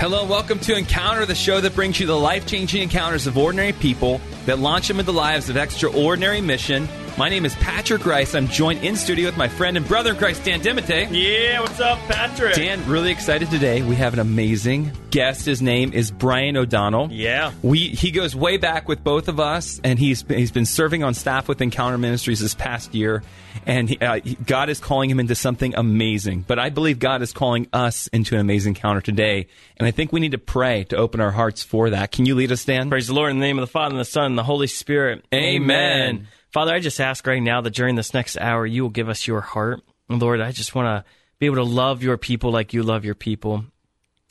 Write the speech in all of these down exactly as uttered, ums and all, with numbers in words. Hello, welcome to Encounter, the show that brings you the life-changing encounters of ordinary people that launch them into lives of extraordinary mission. My name is Patrick Rice. I'm joined in studio with my friend and brother in Christ, Dan Dimitri. Yeah, what's up, Patrick? Dan, really excited today. We have an amazing guest. His name is Brian O'Donnell. Yeah. We He goes way back with both of us, and he's he's been serving on staff with Encounter Ministries this past year, and he, uh, God is calling him into something amazing. But I believe God is calling us into an amazing encounter today, and I think we need to pray to open our hearts for that. Can you lead us, Dan? Praise the Lord. In the name of the Father, and the Son, and the Holy Spirit. Amen. Amen. Father, I just ask right now that during this next hour, you will give us your heart. And Lord, I just want to be able to love your people like you love your people.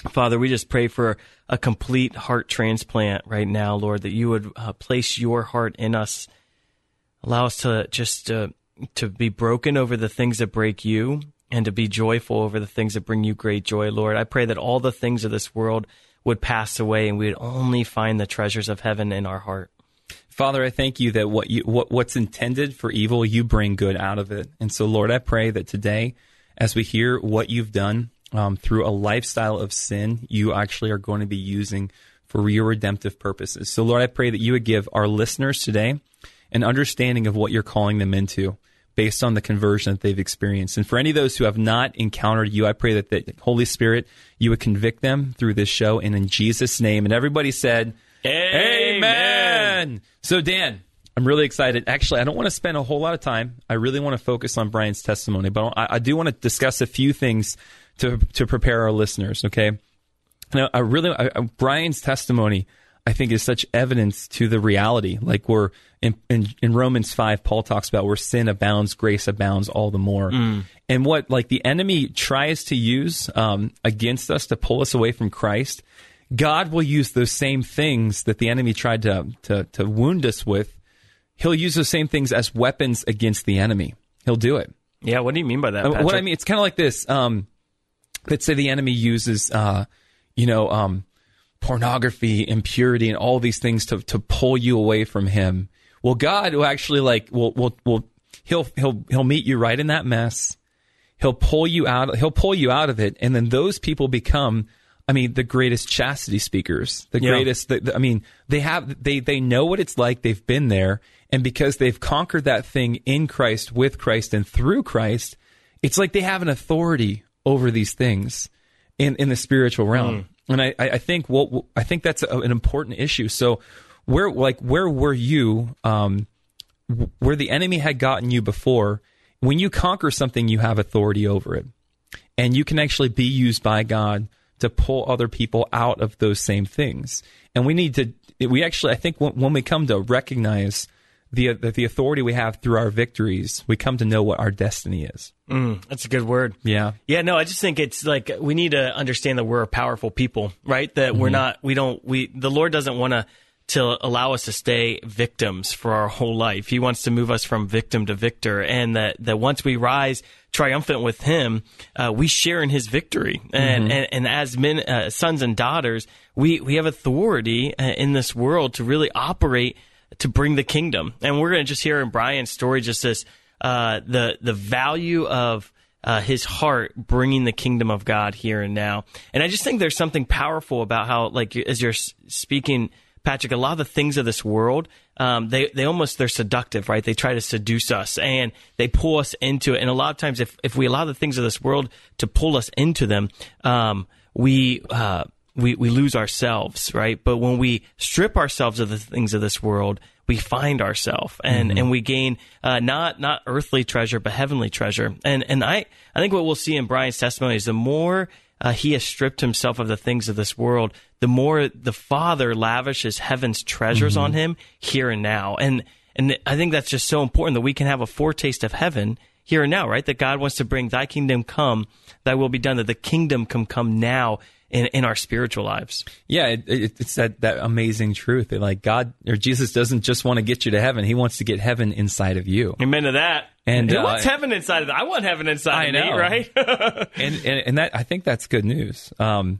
Father, we just pray for a complete heart transplant right now, Lord, that you would uh, place your heart in us. Allow us to just uh, to be broken over the things that break you and to be joyful over the things that bring you great joy, Lord. I pray that all the things of this world would pass away and we would only find the treasures of heaven in our heart. Father, I thank you that what you what what's intended for evil, you bring good out of it. And so, Lord, I pray that today, as we hear what you've done um, through a lifestyle of sin, you actually are going to be using for your redemptive purposes. So, Lord, I pray that you would give our listeners today an understanding of what you're calling them into based on the conversion that they've experienced. And for any of those who have not encountered you, I pray that the Holy Spirit, you would convict them through this show. And in Jesus' name, and everybody said, Amen. Amen. So, Dan, I'm really excited. Actually, I don't want to spend a whole lot of time. I really want to focus on Brian's testimony, but I, I do want to discuss a few things to to prepare our listeners. Okay. Now, I really I, Brian's testimony, I think, is such evidence to the reality. Like we're in, in, in Romans five, Paul talks about where sin abounds, grace abounds all the more. Mm. And what like the enemy tries to use um, against us to pull us away from Christ, God will use those same things that the enemy tried to, to to wound us with. He'll use those same things as weapons against the enemy. He'll do it. Yeah, what do you mean by that, Patrick? What I mean, it's kind of like this. Um, let's say the enemy uses, uh, you know, um, pornography, impurity, and all these things to to pull you away from Him. Well, God will actually like will will will he'll he'll he'll meet you right in that mess. He'll pull you out. He'll pull you out of it, and then those people become, I mean, the greatest chastity speakers, the yeah. greatest, the, the, I mean, they have, they, they know what it's like. They've been there. And because they've conquered that thing in Christ, with Christ, and through Christ, it's like they have an authority over these things in, in the spiritual realm. Mm. And I, I think what, I think that's a, an important issue. So where, like, where were you, um, where the enemy had gotten you before, when you conquer something, you have authority over it and you can actually be used by God to pull other people out of those same things. And we need to, we actually, I think when, when we come to recognize the, the the authority we have through our victories, we come to know what our destiny is. Mm, that's a good word. Yeah. Yeah, no, I just think it's like, we need to understand that we're a powerful people, right? That we're mm-hmm. not, we don't, we, the Lord doesn't want to to allow us to stay victims for our whole life. He wants to move us from victim to victor, and that, that once we rise triumphant with him, uh, we share in his victory. And mm-hmm. and, and as men, uh, sons and daughters, we, we have authority uh, in this world to really operate to bring the kingdom. And we're going to just hear in Brian's story just this, uh, the, the value of Uh, his heart bringing the kingdom of God here and now. And I just think there's something powerful about how, like, as you're speaking, Patrick, a lot of the things of this world, um, they, they almost, they're seductive, right? They try to seduce us and they pull us into it. And a lot of times, if, if we allow the things of this world to pull us into them, um, we, uh, we, we lose ourselves, right? But when we strip ourselves of the things of this world, we find ourselves and, mm-hmm. and we gain uh, not not earthly treasure, but heavenly treasure. And and I, I think what we'll see in Brian's testimony is the more uh, he has stripped himself of the things of this world, the more the Father lavishes heaven's treasures mm-hmm. on him here and now. And and I think that's just so important that we can have a foretaste of heaven here and now, right? That God wants to bring thy kingdom come, thy will be done, that the kingdom can come now in, in our spiritual lives. Yeah, it, it, it's that, that amazing truth that like God or Jesus doesn't just want to get you to heaven. He wants to get heaven inside of you. Amen to that. And He uh, wants heaven inside of that. I want heaven inside I of know. me, right? and, and and that I think that's good news. Um,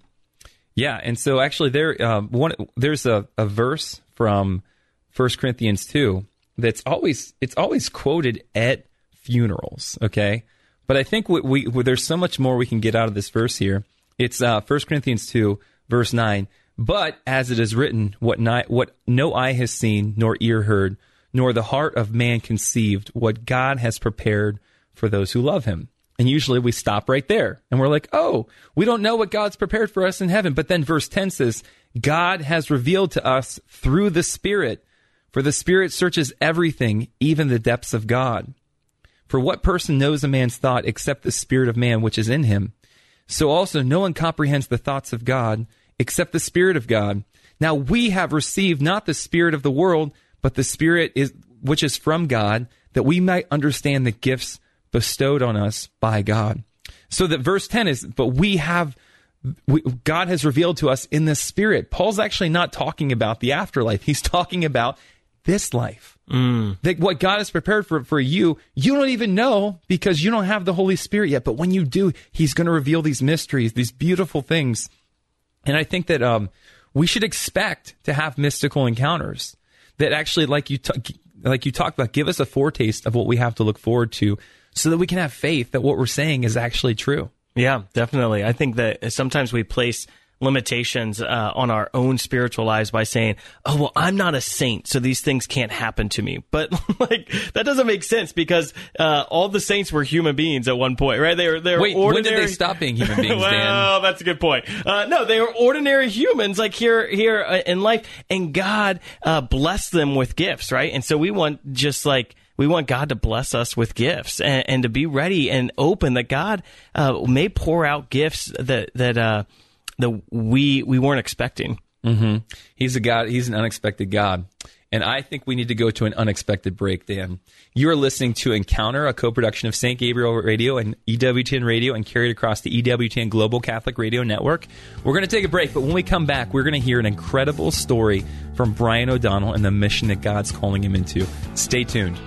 yeah, and so actually there um, one there's a, a verse from First Corinthians two that's always it's always quoted at funerals, okay? But I think we, we, we there's so much more we can get out of this verse here. It's uh, First Corinthians two, verse nine. But as it is written, what, ni- what no eye has seen, nor ear heard, nor the heart of man conceived, what God has prepared for those who love him. And usually we stop right there and we're like, oh, we don't know what God's prepared for us in heaven. But then verse ten says, God has revealed to us through the Spirit, for the Spirit searches everything, even the depths of God. For what person knows a man's thought except the spirit of man which is in him? So also no one comprehends the thoughts of God except the Spirit of God. Now we have received not the spirit of the world, but the Spirit is which is from God, that we might understand the gifts bestowed on us by God. So that verse ten is, but we have, we, God has revealed to us in the Spirit. Paul's actually not talking about the afterlife. He's talking about this life. Mm. That what God has prepared for, for you, you don't even know because you don't have the Holy Spirit yet. But when you do, he's going to reveal these mysteries, these beautiful things. And I think that um, we should expect to have mystical encounters that actually, like you t- like you talked about, give us a foretaste of what we have to look forward to so that we can have faith that what we're saying is actually true. Yeah, definitely. I think that sometimes we place limitations uh, on our own spiritual lives by saying, oh, well, I'm not a saint, so these things can't happen to me. But like that doesn't make sense because uh, all the saints were human beings at one point, right? They were, they were Wait, ordinary. When did they stop being human beings, well, Dan? Well, that's a good point. Uh, no, they were ordinary humans like here here uh, in life, and God uh, blessed them with gifts, right? And so we want just like We want God to bless us with gifts and, and to be ready and open that God uh, may pour out gifts that that uh, that we we weren't expecting. Mm-hmm. He's a God. He's an unexpected God. And I think we need to go to an unexpected break, Dan. You are listening to Encounter, a co-production of Saint Gabriel Radio and E W T N Radio and carried across the E W T N Global Catholic Radio Network. We're going to take a break, but when we come back, we're going to hear an incredible story from Brian O'Donnell and the mission that God's calling him into. Stay tuned.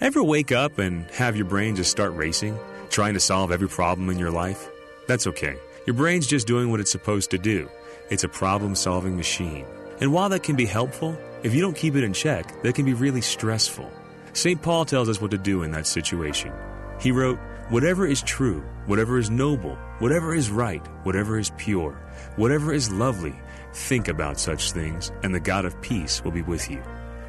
Ever wake up and have your brain just start racing, trying to solve every problem in your life? That's okay. Your brain's just doing what it's supposed to do. It's a problem-solving machine. And while that can be helpful, if you don't keep it in check, that can be really stressful. Saint Paul tells us what to do in that situation. He wrote, "Whatever is true, whatever is noble, whatever is right, whatever is pure, whatever is lovely, think about such things, and the God of peace will be with you."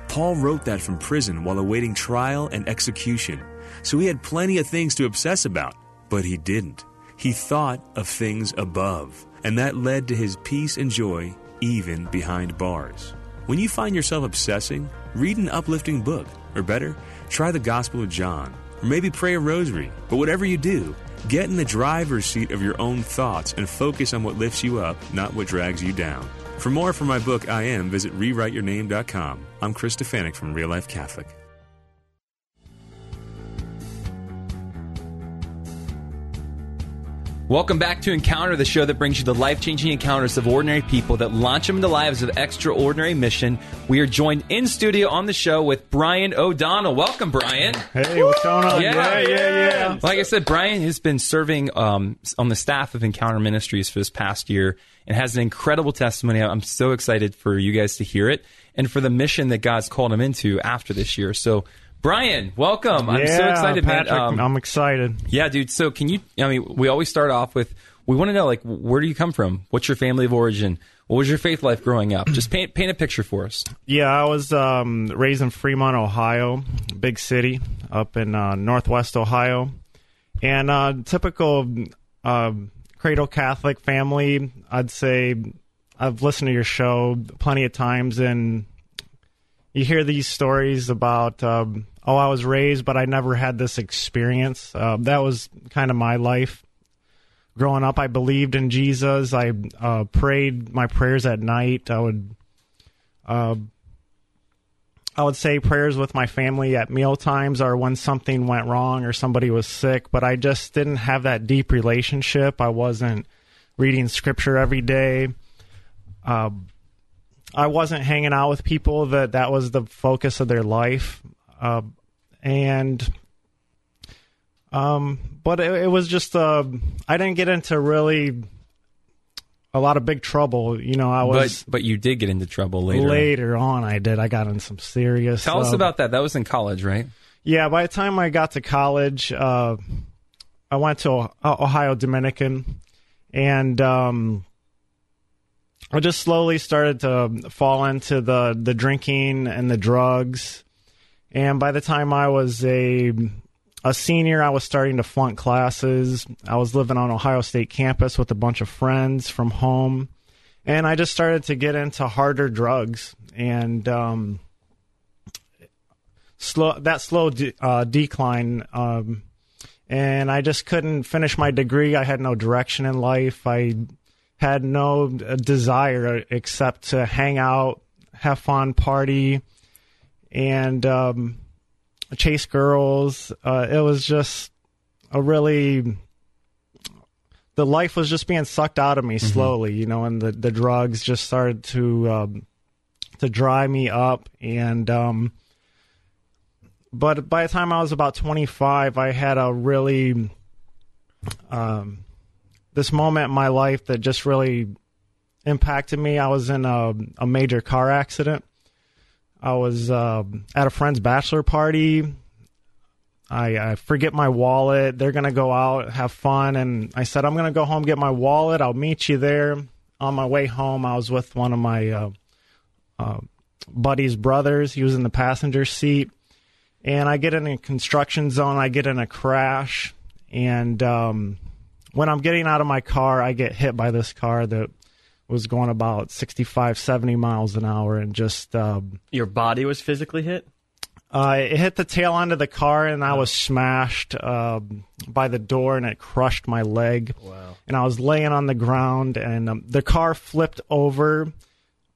Paul wrote that from prison while awaiting trial and execution. So he had plenty of things to obsess about, but he didn't. He thought of things above, and that led to his peace and joy even behind bars. When you find yourself obsessing, read an uplifting book, or better, try the Gospel of John, or maybe pray a rosary. But whatever you do, get in the driver's seat of your own thoughts and focus on what lifts you up, not what drags you down. For more from my book, I Am, visit rewrite your name dot com. I'm Chris Stefanik from Real Life Catholic. Welcome back to Encounter, the show that brings you the life-changing encounters of ordinary people that launch them into lives of extraordinary mission. We are joined in studio on the show with Brian O'Donnell. Welcome, Brian. Hey, what's going on? Yeah, yeah, yeah. yeah. Like I said, Brian has been serving um, on the staff of Encounter Ministries for this past year and has an incredible testimony. I'm so excited for you guys to hear it and for the mission that God's called him into after this year. So, Brian, welcome. I'm yeah, so excited, Patrick, man. Um, I'm excited. Yeah, dude. So can you, I mean, we always start off with, we want to know, like, where do you come from? What's your family of origin? What was your faith life growing up? Just paint paint a picture for us. Yeah, I was um, raised in Fremont, Ohio, big city up in uh, northwest Ohio. And uh, typical uh, cradle Catholic family, I'd say. I've listened to your show plenty of times, and you hear these stories about, um, oh, I was raised, but I never had this experience. Uh, that was kind of my life. Growing up, I believed in Jesus. I uh, prayed my prayers at night. I would uh, I would say prayers with my family at mealtimes or when something went wrong or somebody was sick, but I just didn't have that deep relationship. I wasn't reading scripture every day. Uh, I wasn't hanging out with people that that was the focus of their life. Uh, and, um, but it, it was just, uh, I didn't get into really a lot of big trouble. You know, I was, but, but you did get into trouble later. Later on, I did. I got in some serious. Tell uh, us about that. That was in college, right? Yeah, by the time I got to college, uh, I went to Ohio Dominican, and um, I just slowly started to fall into the, the drinking and the drugs. And by the time I was a a senior, I was starting to flunk classes. I was living on Ohio State campus with a bunch of friends from home, and I just started to get into harder drugs. And um, slow that slow de- uh, decline, um, and I just couldn't finish my degree. I had no direction in life. I had no desire except to hang out, have fun, party, and um, chase girls. Uh, it was just a really, the life was just being sucked out of me slowly, mm-hmm. you know, and the, the drugs just started to um, to dry me up. And um, but by the time I was about twenty-five, I had a really, um, this moment in my life that just really impacted me. I was in a, a major car accident. I was uh, at a friend's bachelor party. I, I forget my wallet. They're going to go out, have fun. And I said, I'm going to go home, get my wallet. I'll meet you there. On my way home, I was with one of my uh, uh, buddy's brothers. He was in the passenger seat. And I get in a construction zone. I get in a crash. And um, when I'm getting out of my car, I get hit by this car that was going about sixty-five, seventy miles an hour, and just... Um, your body was physically hit? Uh, it hit the tail end of the car, and I oh. was smashed uh, by the door, and it crushed my leg. Wow. And I was laying on the ground, and um, the car flipped over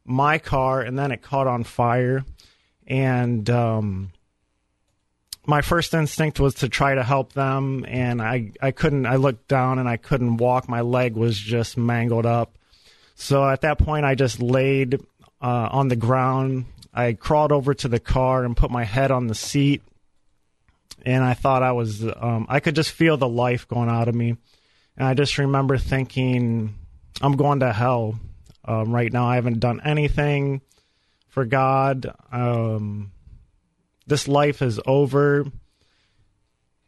my car, and then it caught on fire. And um, my first instinct was to try to help them, and I, I couldn't... I looked down, and I couldn't walk. My leg was just mangled up. So at that point, I just laid uh, on the ground. I crawled over to the car and put my head on the seat. And I thought I was, um, I could just feel the life going out of me. And I just remember thinking, I'm going to hell um, right now. I haven't done anything for God. Um, this life is over.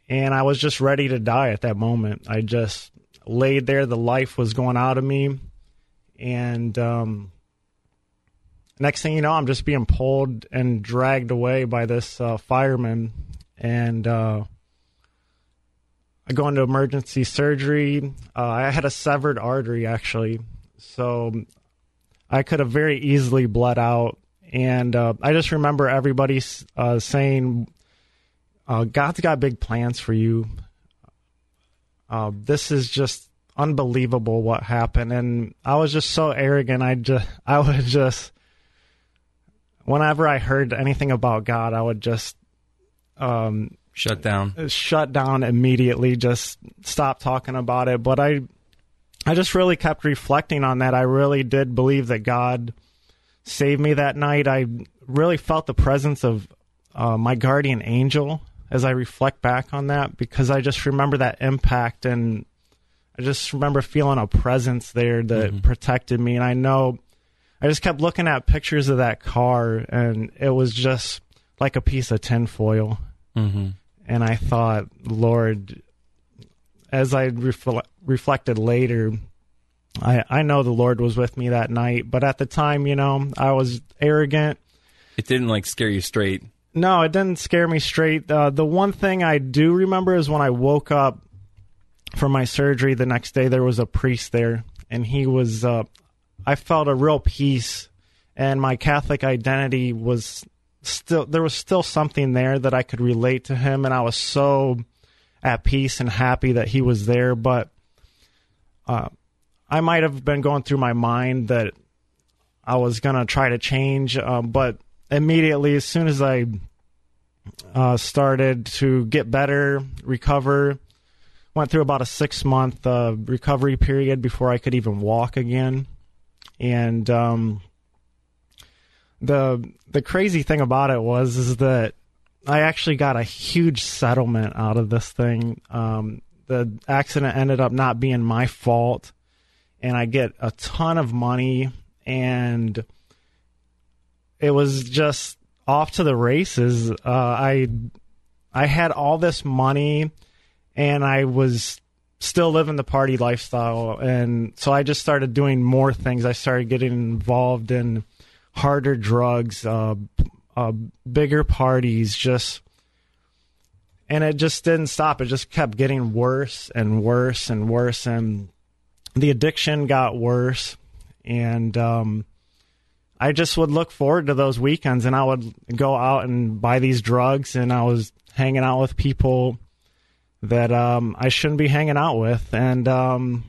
And I was just ready to die at that moment. I just laid there. The life was going out of me. And um, next thing you know, I'm just being pulled and dragged away by this uh, fireman. And uh, I go into emergency surgery. Uh, I had a severed artery, actually. So I could have very easily bled out. And uh, I just remember everybody uh, saying, uh, God's got big plans for you. Uh, this is just... unbelievable what happened. And I was just so arrogant. I just, I would just, whenever I heard anything about God, I would just um, shut down, shut down immediately, just stop talking about it. But I, I just really kept reflecting on that. I really did believe that God saved me that night. I really felt the presence of uh, my guardian angel as I reflect back on that, because I just remember that impact, and I just remember feeling a presence there that mm-hmm. protected me. And I know I just kept looking at pictures of that car, and it was just like a piece of tinfoil. Mm-hmm. And I thought, Lord, as I refle- reflected later, I, I know the Lord was with me that night. But at the time, you know, I was arrogant. It didn't like scare you straight. No, it didn't scare me straight. Uh, the one thing I do remember is when I woke up for my surgery the next day, there was a priest there, and he was, uh, I felt a real peace, and my Catholic identity was still, there was still something there that I could relate to him, and I was so at peace and happy that he was there. But uh, I might have been going through my mind that I was going to try to change, uh, but immediately, as soon as I uh, started to get better, recover, went through about a six-month uh, recovery period before I could even walk again. And um, the the crazy thing about it was is that I actually got a huge settlement out of this thing. Um, the accident ended up not being my fault, and I get a ton of money, and it was just off to the races. Uh, I... I had all this money, and I was still living the party lifestyle. And so I just started doing more things. I started getting involved in harder drugs, uh, uh, bigger parties, just, and it just didn't stop. It just kept getting worse and worse and worse. And the addiction got worse. And um, I just would look forward to those weekends, and I would go out and buy these drugs, and I was hanging out with people that um, I shouldn't be hanging out with. And um,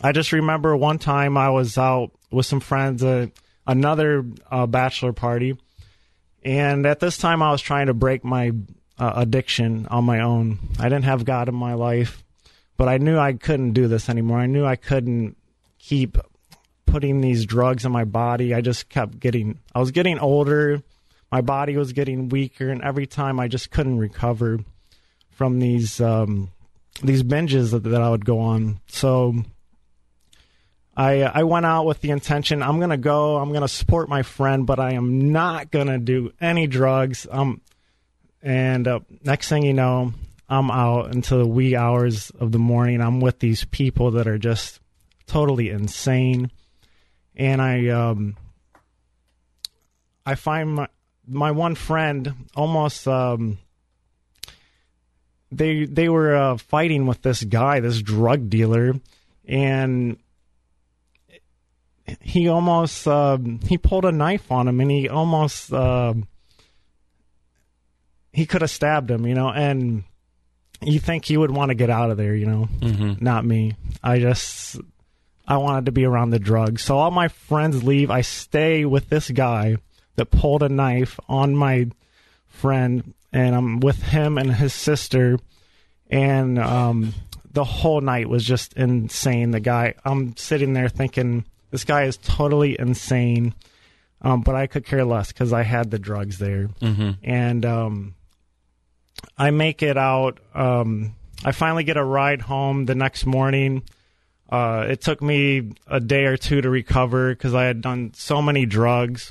I just remember one time I was out with some friends, uh, another uh, bachelor party. And at this time I was trying to break my uh, addiction on my own. I didn't have God in my life, but I knew I couldn't do this anymore. I knew I couldn't keep putting these drugs in my body. I just kept getting, I was getting older. My body was getting weaker. And every time I just couldn't recover from these um, these binges that, that I would go on. So I I went out with the intention, I'm going to go, I'm going to support my friend, but I am not going to do any drugs. Um, and uh, next thing you know, I'm out until the wee hours of the morning. I'm with these people that are just totally insane. And I um, I find my, my one friend almost... Um, They they were uh, fighting with this guy, this drug dealer, and he almost uh, he pulled a knife on him, and he almost uh, he could have stabbed him, you know. And you think he would want to get out of there, you know? Mm-hmm. Not me. I just I wanted to be around the drugs, so all my friends leave. I stay with this guy that pulled a knife on my friend. And I'm with him and his sister, and um, the whole night was just insane. The guy, I'm sitting there thinking, this guy is totally insane, um, but I could care less because I had the drugs there. Mm-hmm. And um, I make it out. Um, I finally get a ride home the next morning. Uh, it took me a day or two to recover because I had done so many drugs.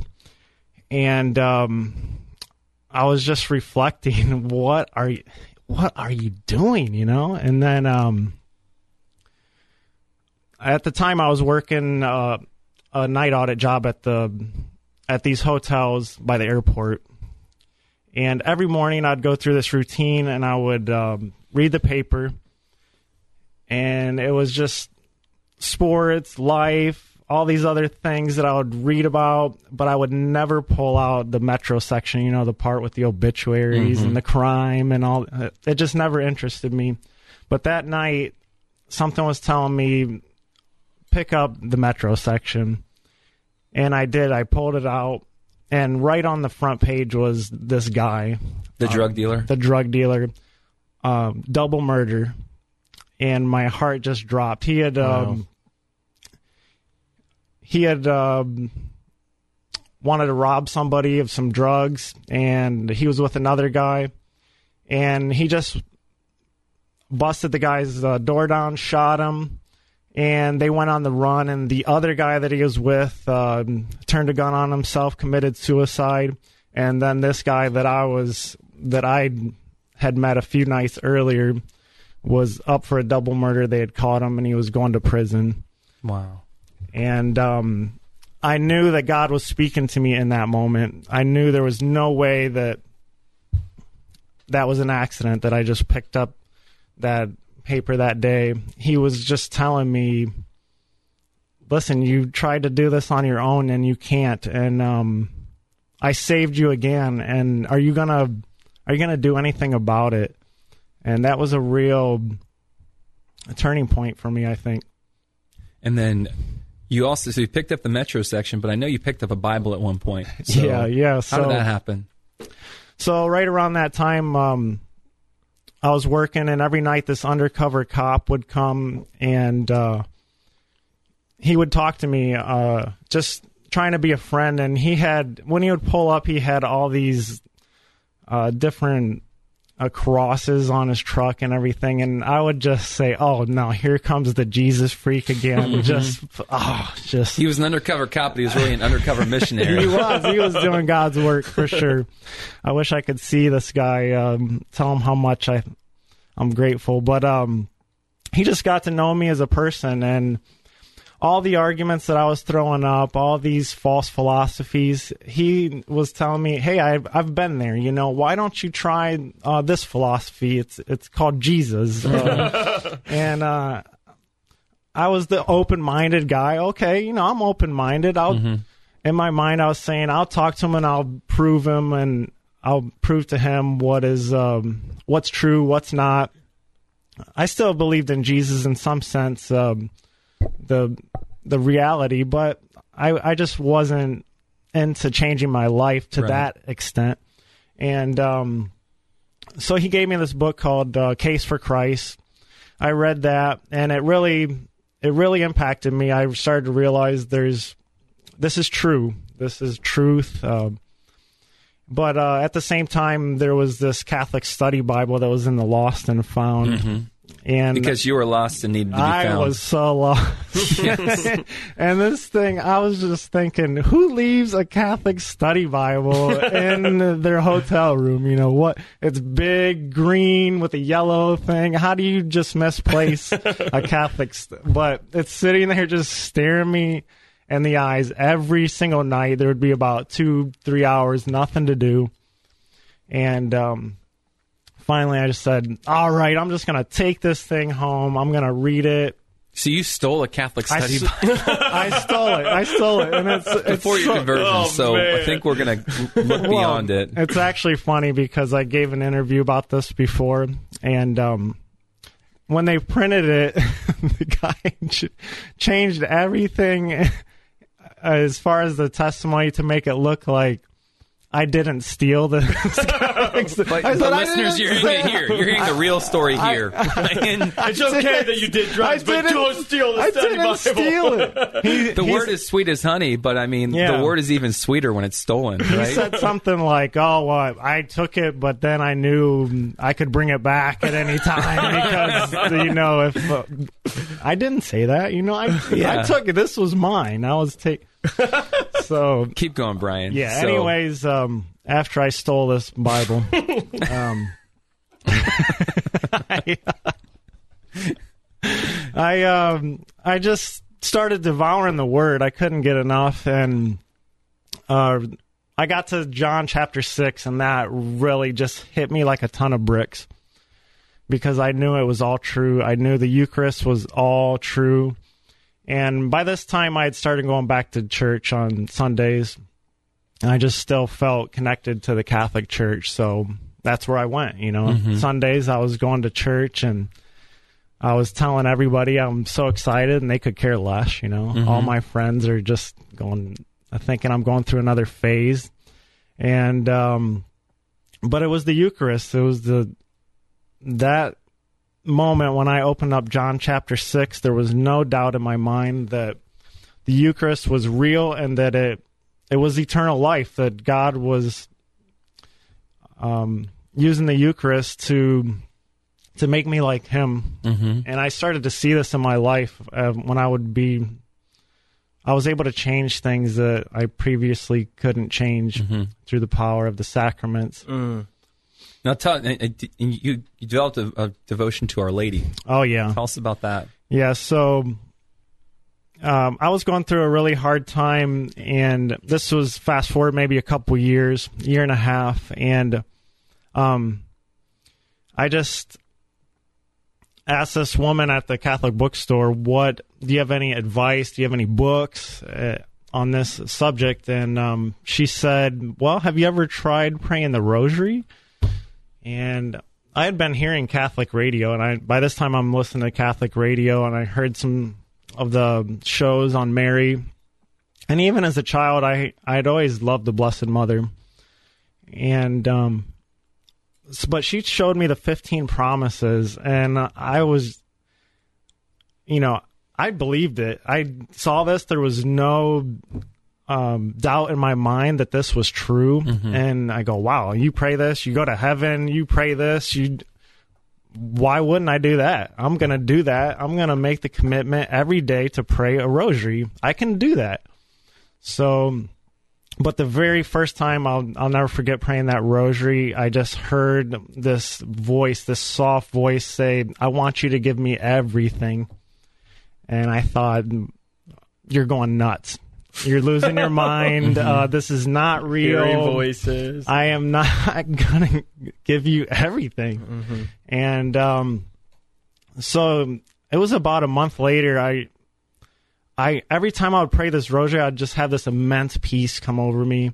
And... Um, I was just reflecting, what are you, what are you doing, you know? And then um, at the time, I was working uh, a night audit job at the at these hotels by the airport. And every morning, I'd go through this routine, and I would um, read the paper. And it was just sports, life, all these other things that I would read about, but I would never pull out the Metro section, you know, the part with the obituaries mm-hmm. and the crime and all. It just never interested me. But that night, something was telling me, pick up the Metro section. And I did. I pulled it out. And right on the front page was this guy. The um, drug dealer? The drug dealer. Uh, double murder. And my heart just dropped. He had... Wow. Um, He had uh, wanted to rob somebody of some drugs, and he was with another guy, and he just busted the guy's uh, door down, shot him, and they went on the run, and the other guy that he was with uh, turned a gun on himself, committed suicide, and then this guy that I was, that I had met a few nights earlier was up for a double murder. They had caught him, and he was going to prison. Wow. And um, I knew that God was speaking to me in that moment. I knew there was no way that that was an accident, that I just picked up that paper that day. He was just telling me, listen, you tried to do this on your own, and you can't. And um, I saved you again. And are you gonna are you gonna do anything about it? And that was a real a turning point for me, I think. And then... You also, so you picked up the Metro section, but I know you picked up a Bible at one point. So yeah, yeah. So, how did that happen? So right around that time, um, I was working, and every night this undercover cop would come, and uh, he would talk to me, uh, just trying to be a friend. And he had, when he would pull up, he had all these uh, different uh, crosses on his truck and everything. And I would just say, oh, no, here comes the Jesus freak again. just, oh, just. He was an undercover cop, but he was really an undercover missionary. He was. He was doing God's work for sure. I wish I could see this guy, um, tell him how much I, I'm grateful. But um, he just got to know me as a person, and all the arguments that I was throwing up, all these false philosophies, he was telling me, hey, I've, I've been there, you know, why don't you try uh, this philosophy? It's it's called Jesus. Uh, and uh, I was the open-minded guy. Okay, you know, I'm open-minded. I'll, mm-hmm. In my mind, I was saying, I'll talk to him and I'll prove him, and I'll prove to him what is um, what's true, what's not. I still believed in Jesus in some sense, um the the reality, but I, I just wasn't into changing my life to right. that extent. And um, so he gave me this book called uh, Case for Christ. I read that, and it really it really impacted me. I started to realize there's this is true. This is truth. Uh, but uh, at the same time, there was this Catholic study Bible that was in the Lost and Found. Mm-hmm. And because you were lost and needed to be found. I was so lost. And this thing, I was just thinking, who leaves a Catholic study Bible in their hotel room? You know, what? It's big, green, with a yellow thing. How do you just misplace a Catholic? St- but it's sitting there just staring me in the eyes every single night. There would be about two, three hours, nothing to do. And, um... finally, I just said, all right, I'm just going to take this thing home. I'm going to read it. So you stole a Catholic study Bible. I, I stole it. I stole it. And it's, it's Before your so, conversion, oh, so man. I think we're going to look well, beyond it. It's actually funny because I gave an interview about this before, and um, when they printed it, the guy ch- changed everything as far as the testimony to make it look like I didn't steal the. But, I said, but I listeners, you're hearing it here. You're hearing the real story I, here. I, I, it's okay that you did drugs, but don't steal the study Bible. I didn't steal it. He, the word is sweet as honey, but I mean, yeah. The word is even sweeter when it's stolen. Right? He said something like, "Oh, well, I took it, but then I knew I could bring it back at any time because you know if uh, I didn't say that, you know, I yeah. I took it. This was mine. I was taking." So keep going, Brian. Yeah. So, anyways, um, after I stole this Bible, um, I, I, um, I just started devouring the Word. I couldn't get enough, and uh, I got to John chapter six, and that really just hit me like a ton of bricks because I knew it was all true. I knew the Eucharist was all true. And by this time, I had started going back to church on Sundays, and I just still felt connected to the Catholic Church, so that's where I went, you know. Mm-hmm. Sundays, I was going to church, and I was telling everybody I'm so excited, and they could care less, you know. Mm-hmm. All my friends are just going, thinking I'm going through another phase. And, um, but it was the Eucharist. It was the, that... moment when I opened up John chapter six, there was no doubt in my mind that the Eucharist was real and that it it was eternal life, that God was um, using the Eucharist to to make me like him. Mm-hmm. And I started to see this in my life uh, when I would be I was able to change things that I previously couldn't change mm-hmm. through the power of the sacraments. Mm. Now, tell, you, you developed a, a devotion to Our Lady. Oh, yeah. Tell us about that. Yeah, so um, I was going through a really hard time, and this was fast forward maybe a couple years, year and a half, and um, I just asked this woman at the Catholic bookstore, what, do you have any advice, do you have any books uh, on this subject? And um, she said, well, have you ever tried praying the Rosary? And I had been hearing Catholic radio, and I by this time I'm listening to Catholic radio, and I heard some of the shows on Mary. And even as a child, I, I'd always loved the Blessed Mother. And um, but she showed me the fifteen promises, and I was, you know, I believed it. I saw this. There was no um, doubt in my mind that this was true. Mm-hmm. And I go, wow, you pray this, you go to heaven, you pray this, you... why wouldn't I do that? I'm going to do that. I'm going to make the commitment every day to pray a rosary. I can do that. So, but the very first time, I'll, I'll never forget praying that rosary, I just heard this voice, this soft voice say, I want you to give me everything. And I thought, you're going nuts. You're losing your mind. Uh, this is not real. Hearing voices. I am not going to give you everything. Mm-hmm. And um, so it was about a month later. I, I every time I would pray this rosary, I'd just have this immense peace come over me.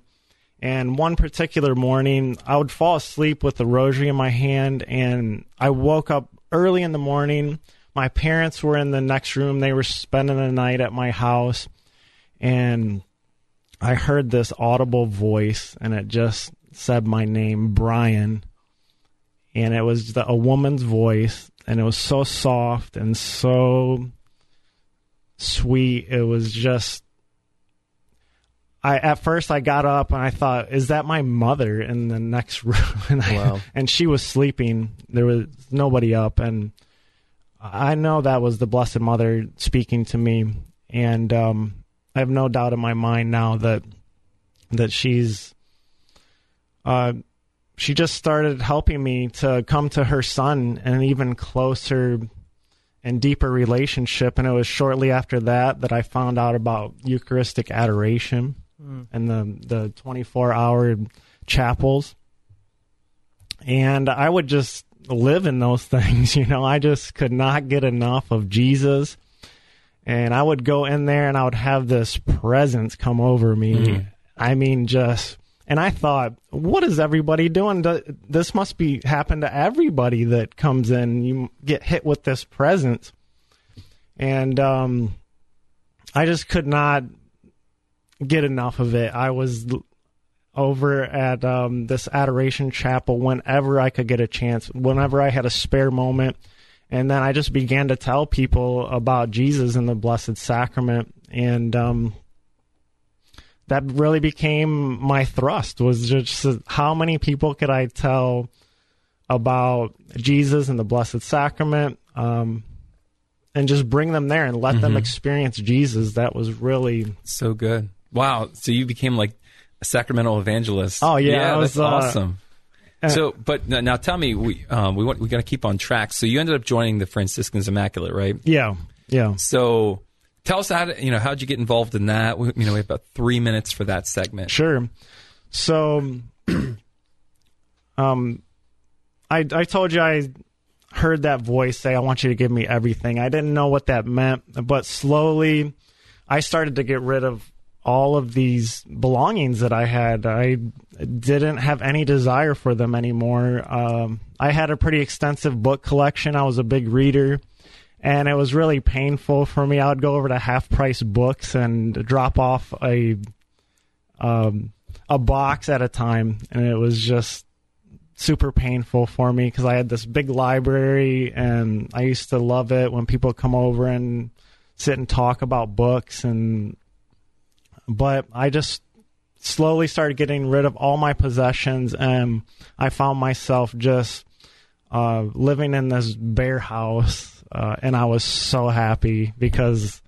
And one particular morning, I would fall asleep with the rosary in my hand, and I woke up early in the morning. My parents were in the next room. They were spending the night at my house. And I heard this audible voice, and it just said my name, Brian. And it was the, a woman's voice, and it was so soft and so sweet. It was just, I at first I got up and I thought, is that my mother in the next room? And, wow. I, and she was sleeping. There was nobody up. And I know that was the Blessed Mother speaking to me. And, um, I have no doubt in my mind now that that she's uh, she just started helping me to come to her son in an even closer and deeper relationship. And it was shortly after that that I found out about Eucharistic adoration mm. and the the twenty-four hour chapels. And I would just live in those things, you know. I just could not get enough of Jesus. And I would go in there and I would have this presence come over me. Mm. I mean, just, and I thought, what is everybody doing? This must be happen to everybody that comes in. You get hit with this presence. And um, I just could not get enough of it. I was over at um, this Adoration Chapel whenever I could get a chance, whenever I had a spare moment. And then I just began to tell people about Jesus and the Blessed Sacrament. And um, that really became my thrust, was just how many people could I tell about Jesus and the Blessed Sacrament, um, and just bring them there and let mm-hmm. them experience Jesus. That was really... So good. Wow. So you became like a sacramental evangelist. Oh, yeah. Yeah, was, that's uh, awesome. So, but now tell me, we um, we want, we got to keep on track. So you ended up joining the Franciscans Immaculate, right? Yeah, yeah. So tell us how to, you know, how'd you get involved in that? We, you know, we have about three minutes for that segment. Sure. So, um, I I told you I heard that voice say, "I want you to give me everything." I didn't know what that meant, but slowly, I started to get rid of all of these belongings that I had. I didn't have any desire for them anymore. Um, I had a pretty extensive book collection. I was a big reader, and it was really painful for me. I would go over to Half Price Books and drop off a um, a box at a time, and it was just super painful for me because I had this big library, and I used to love it when people come over and sit and talk about books. And but I just slowly started getting rid of all my possessions, and I found myself just uh, living in this bare house, uh, and I was so happy because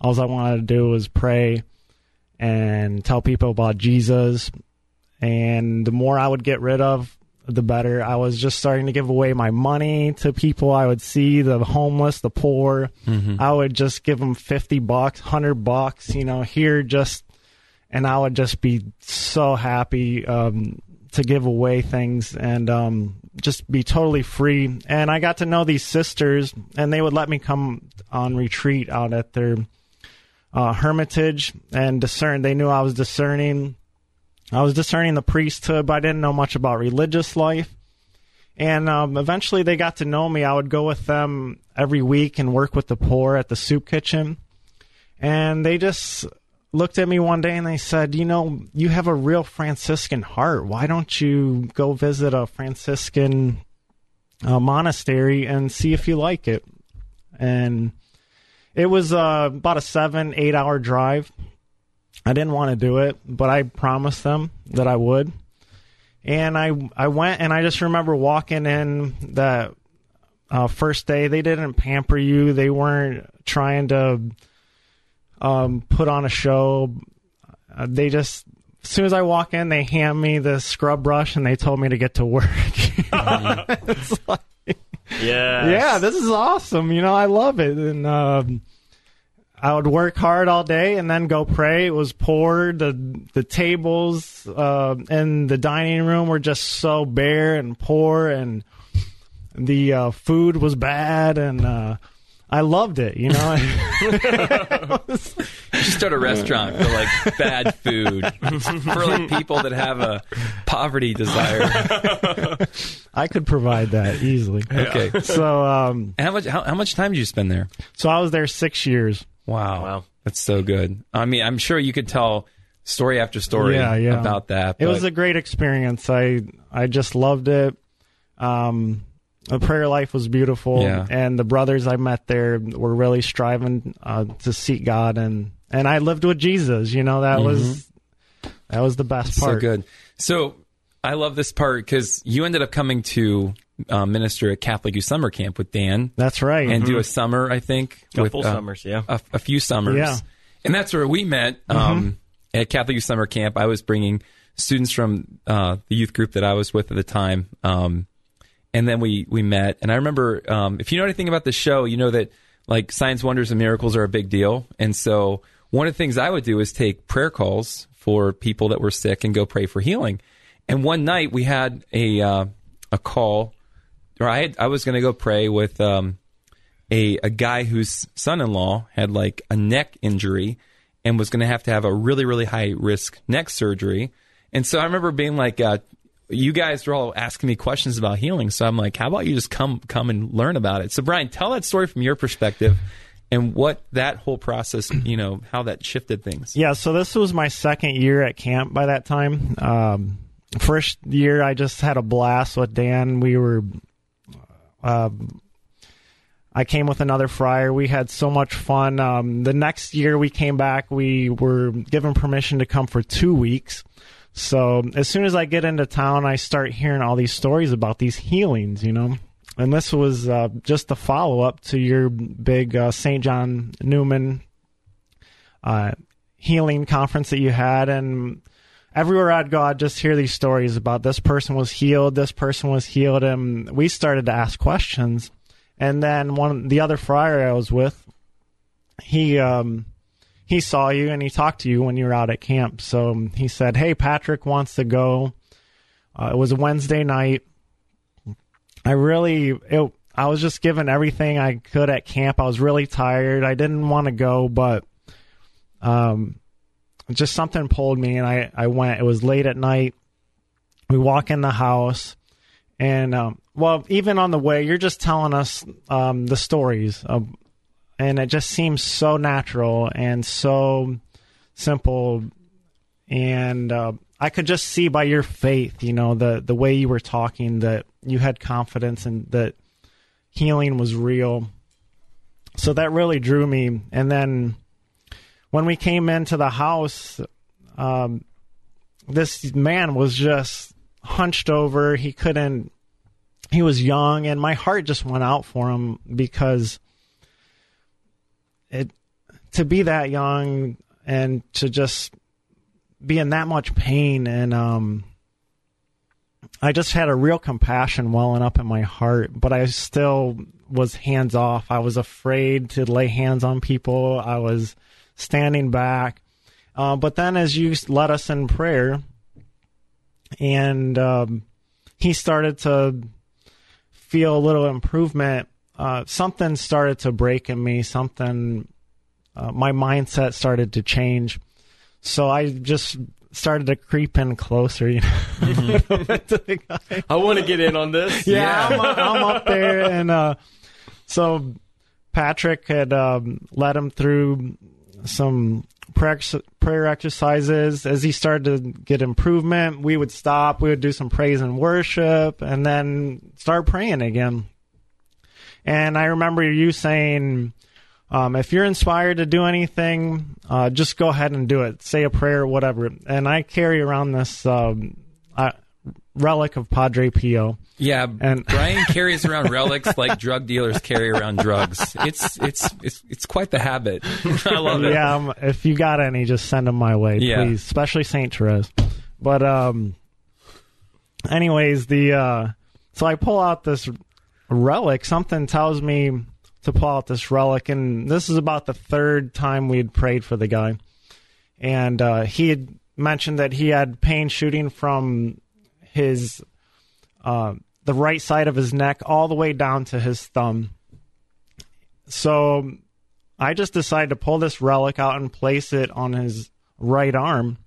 all I wanted to do was pray and tell people about Jesus, and the more I would get rid of, the better. I was just starting to give away my money to people I would see, the homeless, the poor. Mm-hmm. I would just give them fifty bucks, one hundred bucks, you know, here just, and I would just be so happy um, to give away things and um, just be totally free. And I got to know these sisters, and they would let me come on retreat out at their uh, hermitage and discern. They knew I was discerning. I was discerning the priesthood, but I didn't know much about religious life. And um, eventually they got to know me. I would go with them every week and work with the poor at the soup kitchen. And they just looked at me one day and they said, you know, you have a real Franciscan heart. Why don't you go visit a Franciscan uh, monastery and see if you like it? And it was uh, about a seven, eight hour drive. I didn't want to do it, but I promised them that I would. And I I went, and I just remember walking in that uh, first day. They didn't pamper you. They weren't trying to um, put on a show. Uh, they just, as soon as I walk in, they hand me the scrub brush, and they told me to get to work. It's like, yeah, yeah, this is awesome. You know, I love it. And um, I would work hard all day and then go pray. It was poor. The the tables uh, in the dining room were just so bare and poor, and the uh, food was bad, and uh, I loved it, you know. It was, you should start a restaurant for, like, bad food, for, like, people that have a poverty desire. I could provide that easily. Okay. Yeah. So, um, and how much how, how much time did you spend there? So I was there six years. Wow. Wow. That's so good. I mean, I'm sure you could tell story after story yeah, yeah. about that. But... it was a great experience. I I just loved it. Um, the prayer life was beautiful. Yeah. And the brothers I met there were really striving uh, to seek God. And, and I lived with Jesus. You know, that mm-hmm. was that was the best That's part. So good. So I love this part because you ended up coming to... Uh, minister at Catholic Youth Summer Camp with Dan. That's right. And mm-hmm. do a summer, I think. A couple with, uh, summers, yeah. A, a few summers. Yeah. And that's where we met um, mm-hmm. at Catholic Youth Summer Camp. I was bringing students from uh, the youth group that I was with at the time. Um, and then we, we met. And I remember, um, if you know anything about the show, you know that like signs, wonders, and miracles are a big deal. And so one of the things I would do is take prayer calls for people that were sick and go pray for healing. And one night we had a uh, a call... Right, I was going to go pray with um, a a guy whose son-in-law had like a neck injury and was going to have to have a really, really high-risk neck surgery. And so I remember being like, uh, you guys were all asking me questions about healing. So I'm like, how about you just come come and learn about it? So Brian, tell that story from your perspective and what that whole process, you know, how that shifted things. Yeah, so this was my second year at camp by that time. Um, first year, I just had a blast with Dan. We were... Um, I came with another friar. We had so much fun. Um, the next year we came back, we were given permission to come for two weeks. So as soon as I get into town, I start hearing all these stories about these healings, you know. And this was uh, just the follow-up to your big uh, Saint John Newman uh, healing conference that you had. And everywhere I'd go, I'd just hear these stories about this person was healed, this person was healed, and we started to ask questions. And then one, the other friar I was with, he um, he saw you and he talked to you when you were out at camp. So he said, "Hey, Patrick wants to go." Uh, it was a Wednesday night. I really, it, I was just giving everything I could at camp. I was really tired. I didn't want to go, but. Um, Just something pulled me, and I, I went. It was late at night. We walk in the house, and, um, well, even on the way, you're just telling us um, the stories, of, and it just seems so natural and so simple, and uh, I could just see by your faith, you know, the, the way you were talking, that you had confidence and that healing was real. So that really drew me, and then... when we came into the house, um, this man was just hunched over. He couldn't, he was young, and my heart just went out for him because it to be that young and to just be in that much pain. And um, I just had a real compassion welling up in my heart, but I still was hands off. I was afraid to lay hands on people. I was... standing back. Uh, but then as you led us in prayer, and um, he started to feel a little improvement, uh, something started to break in me, something, uh, my mindset started to change. So I just started to creep in closer, you know. Mm-hmm. I want to get in on this. Yeah, yeah. I'm, I'm up there. And uh, so Patrick had um, led him through... some prayer, prayer exercises. As he started to get improvement, we would stop, we would do some praise and worship, and then start praying again. And I remember you saying, Um, if you're inspired to do anything, uh, just go ahead and do it. Say a prayer, whatever. And I carry around this um, uh, relic of Padre Pio. Yeah, and Brian carries around relics like drug dealers carry around drugs. It's it's it's it's quite the habit. I love it. Yeah, um, if you got any, just send them my way, yeah. please. Especially Saint Therese. But um, anyways, the uh, so I pull out this relic. Something tells me to pull out this relic, and this is about the third time we had prayed for the guy, and uh, he had mentioned that he had pain shooting from his uh, the right side of his neck all the way down to his thumb. So I just decided to pull this relic out and place it on his right arm,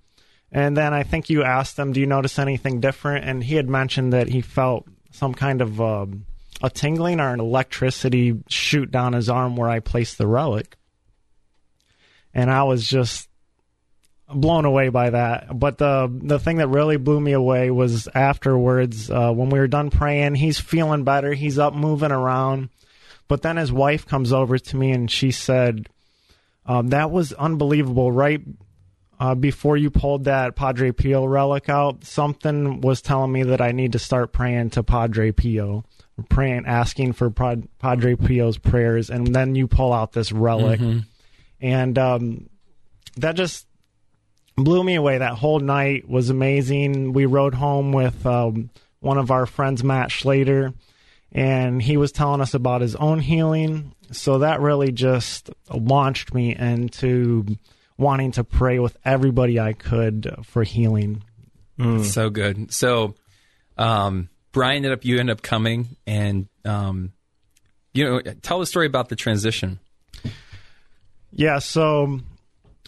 and then I think you asked him, do you notice anything different? And he had mentioned that he felt some kind of uh, a tingling or an electricity shoot down his arm where I placed the relic. And I was just blown away by that. But the the thing that really blew me away was afterwards, uh, when we were done praying, he's feeling better. He's up moving around. But then his wife comes over to me and she said, um, that was unbelievable. Right uh, before you pulled that Padre Pio relic out, something was telling me that I need to start praying to Padre Pio. Praying, asking for Padre Pio's prayers, and then you pull out this relic. Mm-hmm. And um, that just blew me away. That whole night was amazing. We rode home with um, one of our friends, Matt Schlater, and he was telling us about his own healing. So that really just launched me into wanting to pray with everybody I could for healing. Mm. So good. So, um, Brian, ended up you ended up coming, and um, you know, tell the story about the transition. Yeah, so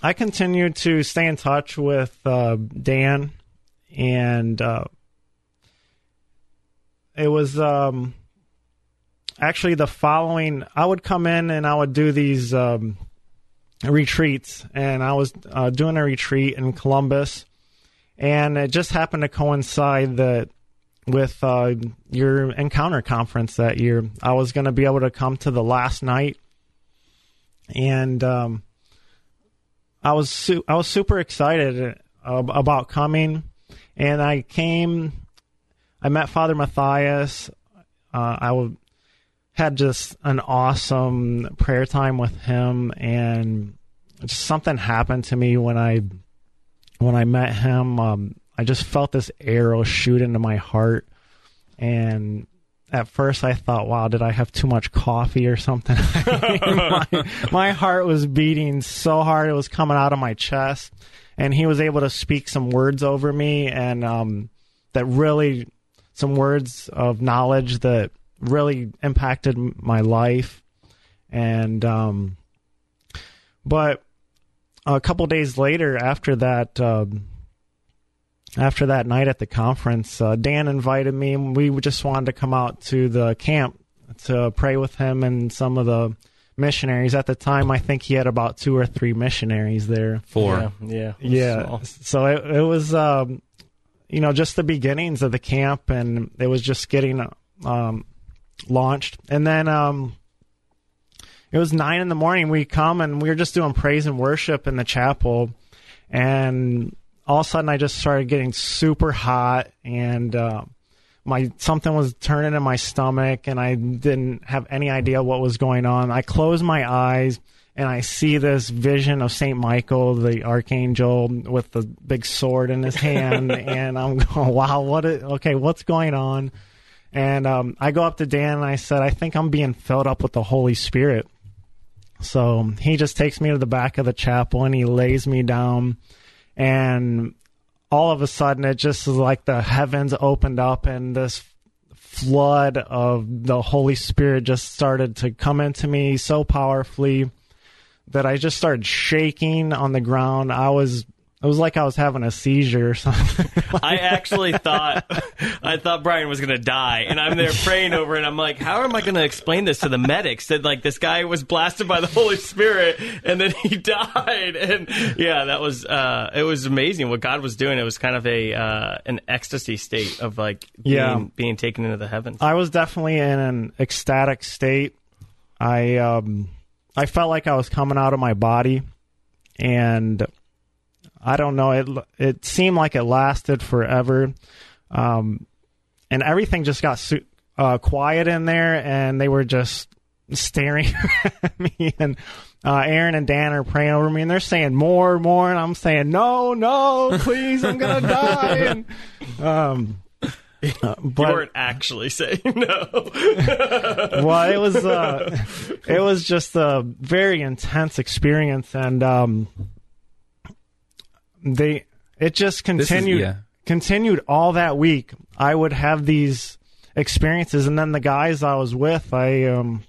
I continued to stay in touch with uh, Dan, and uh, it was um, actually the following. I would come in and I would do these um, retreats, and I was uh, doing a retreat in Columbus, and it just happened to coincide that with uh, your Encounter Conference that year. I was going to be able to come to the last night, and um, I was su- I was super excited uh, about coming, and I came. I met Father Matthias. Uh, I w- had just an awesome prayer time with him, and just something happened to me when I when I met him. Um, I just felt this arrow shoot into my heart, and at first I thought, wow, did I have too much coffee or something? my, my heart was beating so hard, it was coming out of my chest, and he was able to speak some words over me, and um, that really, some words of knowledge that really impacted my life, and um, but a couple days later after that, um, After that night at the conference, uh, Dan invited me, and we just wanted to come out to the camp to pray with him and some of the missionaries. At the time, I think he had about two or three missionaries there. Four. Yeah. Yeah. yeah. So it, it was, um, you know, just the beginnings of the camp, and it was just getting um, launched. And then um, it was nine in the morning. We come, and we were just doing praise and worship in the chapel, and all of a sudden, I just started getting super hot, and uh, my something was turning in my stomach, and I didn't have any idea what was going on. I close my eyes, and I see this vision of Saint Michael, the archangel, with the big sword in his hand, and I'm going, wow, what? Is, okay, what's going on? And um, I go up to Dan, and I said, I think I'm being filled up with the Holy Spirit. So he just takes me to the back of the chapel, and he lays me down. And all of a sudden, it just is like the heavens opened up, and this flood of the Holy Spirit just started to come into me so powerfully that I just started shaking on the ground. I was, it was like I was having a seizure or something. I actually thought, I thought Brian was going to die, and I'm there praying over, and I'm like, how am I going to explain this to the medics? That like this guy was blasted by the Holy Spirit, and then he died, and yeah, that was uh, it was amazing what God was doing. It was kind of a uh, an ecstasy state of like being, yeah. being taken into the heavens. I was definitely in an ecstatic state. I um, I felt like I was coming out of my body, and I don't know, it it seemed like it lasted forever. Um, and everything just got su- uh, quiet in there, and they were just staring at me, and uh, Aaron and Dan are praying over me, and they're saying more, more, and I'm saying, no, no, please, I'm going to die. And, um, Uh, but, you weren't actually saying no. Well, it was uh, it was just a very intense experience, and um, they it just continued is, yeah. continued all that week. I would have these experiences, and then the guys I was with, I um,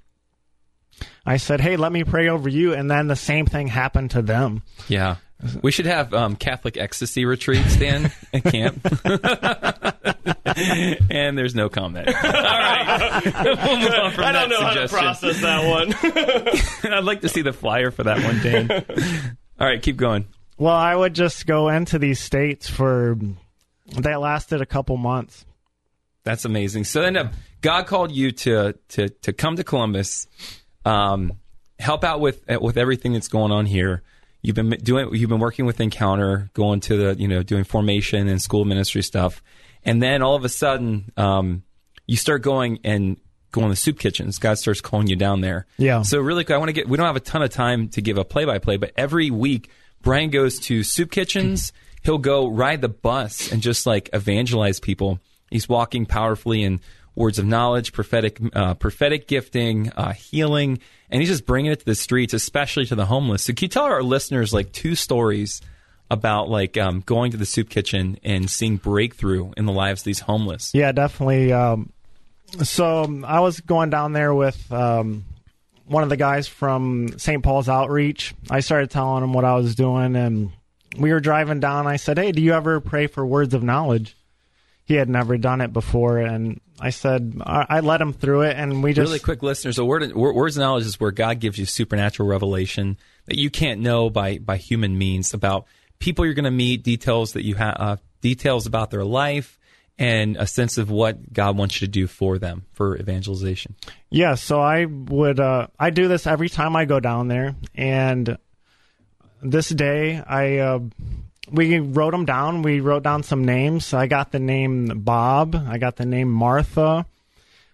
I said, "Hey, let me pray over you," and then the same thing happened to them. Yeah. We should have um, Catholic ecstasy retreats, Dan, at camp. And there's no comment. All right. We'll move on from I don't that know suggestion. How to process that one. I'd like to see the flyer for that one, Dan. All right, keep going. Well, I would just go into these states for... They lasted a couple months. That's amazing. So then uh, God called you to, to, to come to Columbus, um, help out with with everything that's going on here. You've been doing, you've been working with Encounter, going to the, you know, doing formation and school ministry stuff, and then all of a sudden, um, you start going and going to soup kitchens. God starts calling you down there. Yeah. So really, I want to get. We don't have a ton of time to give a play by play, but every week Brian goes to soup kitchens. He'll go ride the bus and just like evangelize people. He's walking powerfully in words of knowledge, prophetic, uh, prophetic gifting, uh, healing, and he's just bringing it to the streets, especially to the homeless. So can you tell our listeners like two stories about like um, going to the soup kitchen and seeing breakthrough in the lives of these homeless? Yeah, definitely. Um, so um, I was going down there with um, one of the guys from Saint Paul's Outreach. I started telling him what I was doing, and we were driving down. I said, "Hey, do you ever pray for words of knowledge?" He had never done it before, and I said, I, I let him through it, and we just... Really quick, listeners, a word, words of knowledge is where God gives you supernatural revelation that you can't know by, by human means about people you're going to meet, details that you have, uh, details about their life, and a sense of what God wants you to do for them, for evangelization. Yeah, so I would... Uh, I do this every time I go down there, and this day, I... Uh, We wrote them down. We wrote down some names. I got the name Bob. I got the name Martha.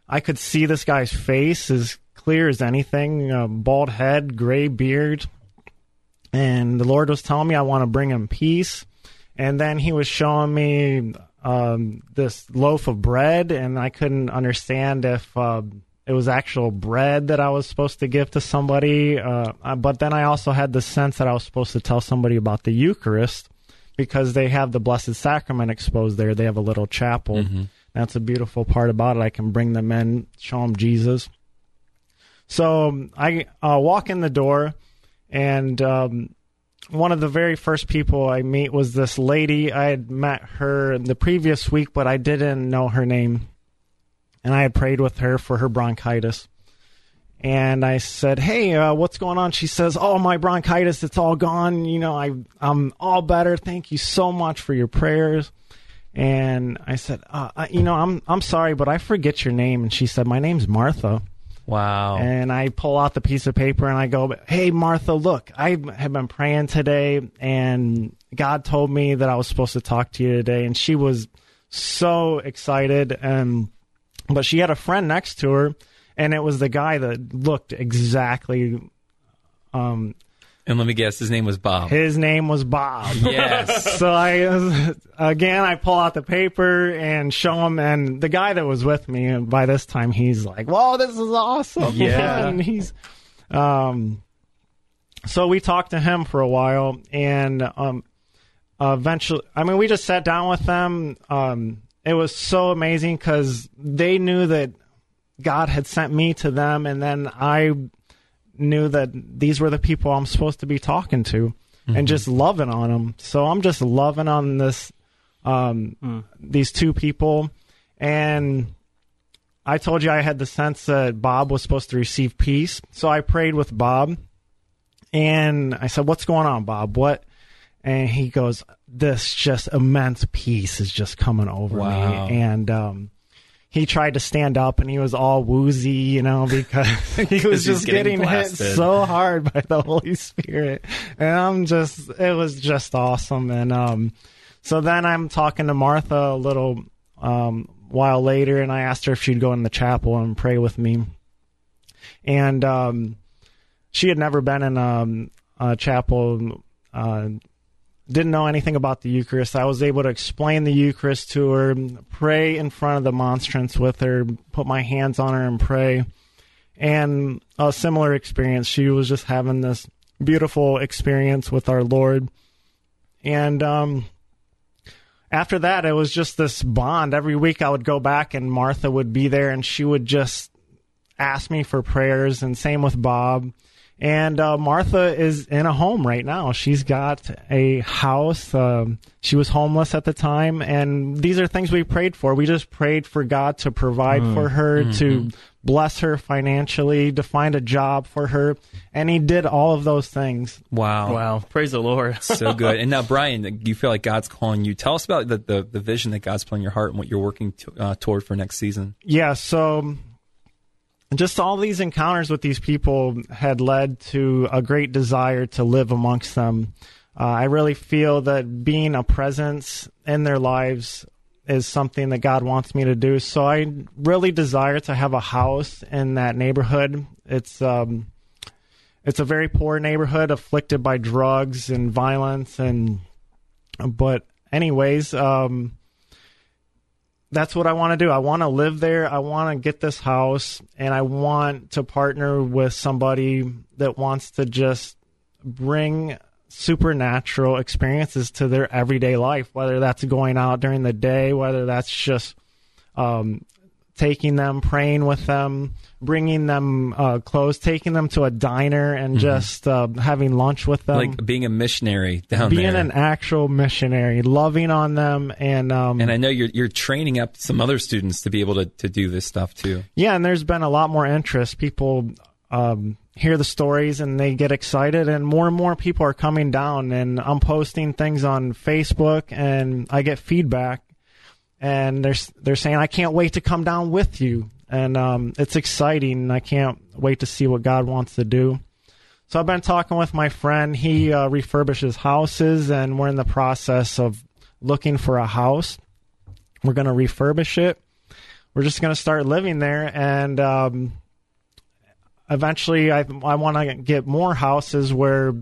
I could see this guy's face as clear as anything, uh, bald head, gray beard. And the Lord was telling me I want to bring him peace. And then he was showing me um, this loaf of bread, and I couldn't understand if uh, it was actual bread that I was supposed to give to somebody. Uh, but then I also had the sense that I was supposed to tell somebody about the Eucharist, because they have the Blessed Sacrament exposed there. They have a little chapel. Mm-hmm. That's a beautiful part about it. I can bring them in, show them Jesus. So um, I uh, walk in the door, and um, one of the very first people I meet was this lady. I had met her the previous week, but I didn't know her name. And I had prayed with her for her bronchitis. And I said, "Hey, uh, what's going on?" She says, "Oh, my bronchitis, it's all gone. You know, I, I'm all better. Thank you so much for your prayers." And I said, uh, I, you know, I'm I'm sorry, but I forget your name. And she said, "My name's Martha." Wow. And I pull out the piece of paper and I go, "Hey, Martha, look, I have been praying today, and God told me that I was supposed to talk to you today." And she was so excited. And but she had a friend next to her. And it was the guy that looked exactly... Um, and let me guess, his name was Bob. His name was Bob. Yes. So I, again, I pull out the paper and show him. And the guy that was with me, and by this time, he's like, "Whoa, this is awesome." Yeah. And he's... Um, so we talked to him for a while. And um, eventually... I mean, we just sat down with them. Um, it was so amazing because they knew that God had sent me to them, and then I knew that these were the people I'm supposed to be talking to, mm-hmm. and just loving on them. So I'm just loving on this, um, mm. these two people. And I told you I had the sense that Bob was supposed to receive peace. So I prayed with Bob, and I said, "What's going on, Bob? What?" And he goes, "This just immense peace is just coming over wow. me." And, um, he tried to stand up and he was all woozy, you know, because he was just getting, getting hit so hard by the Holy Spirit. And I'm just, it was just awesome. And um, so then I'm talking to Martha a little um, while later, and I asked her if she'd go in the chapel and pray with me. And um, she had never been in um, a chapel, uh, didn't know anything about the Eucharist. I was able to explain the Eucharist to her, pray in front of the monstrance with her, put my hands on her and pray. And a similar experience. She was just having this beautiful experience with our Lord. And um, after that, it was just this bond. Every week I would go back and Martha would be there, and she would just ask me for prayers, and same with Bob. And uh, Martha is in a home right now. She's got a house. Uh, she was homeless at the time. And these are things we prayed for. We just prayed for God to provide mm. for her, mm-hmm. to bless her financially, to find a job for her. And he did all of those things. Wow. Wow. Praise the Lord. So good. And now, Brian, you feel like God's calling you. Tell us about the, the, the vision that God's put in your heart and what you're working to, uh, toward for next season. Yeah, so... just all these encounters with these people had led to a great desire to live amongst them. Uh, I really feel that being a presence in their lives is something that God wants me to do. So I really desire to have a house in that neighborhood. It's um, it's a very poor neighborhood, afflicted by drugs and violence. And but anyways... Um, that's what I want to do. I want to live there. I want to get this house, and I want to partner with somebody that wants to just bring supernatural experiences to their everyday life, whether that's going out during the day, whether that's just um, taking them, praying with them, bringing them uh, clothes, taking them to a diner and mm-hmm. just uh, having lunch with them. Like being a missionary down being there. Being an actual missionary, loving on them. And um, and I know you're you're training up some other students to be able to, to do this stuff too. Yeah, and there's been a lot more interest. People um, hear the stories and they get excited, and more and more people are coming down. And I'm posting things on Facebook and I get feedback. And they're, they're saying, I can't wait to come down with you. And um, it's exciting. I can't wait to see what God wants to do. So I've been talking with my friend. He uh, refurbishes houses, and we're in the process of looking for a house. We're going to refurbish it. We're just going to start living there. And um, eventually I, I want to get more houses where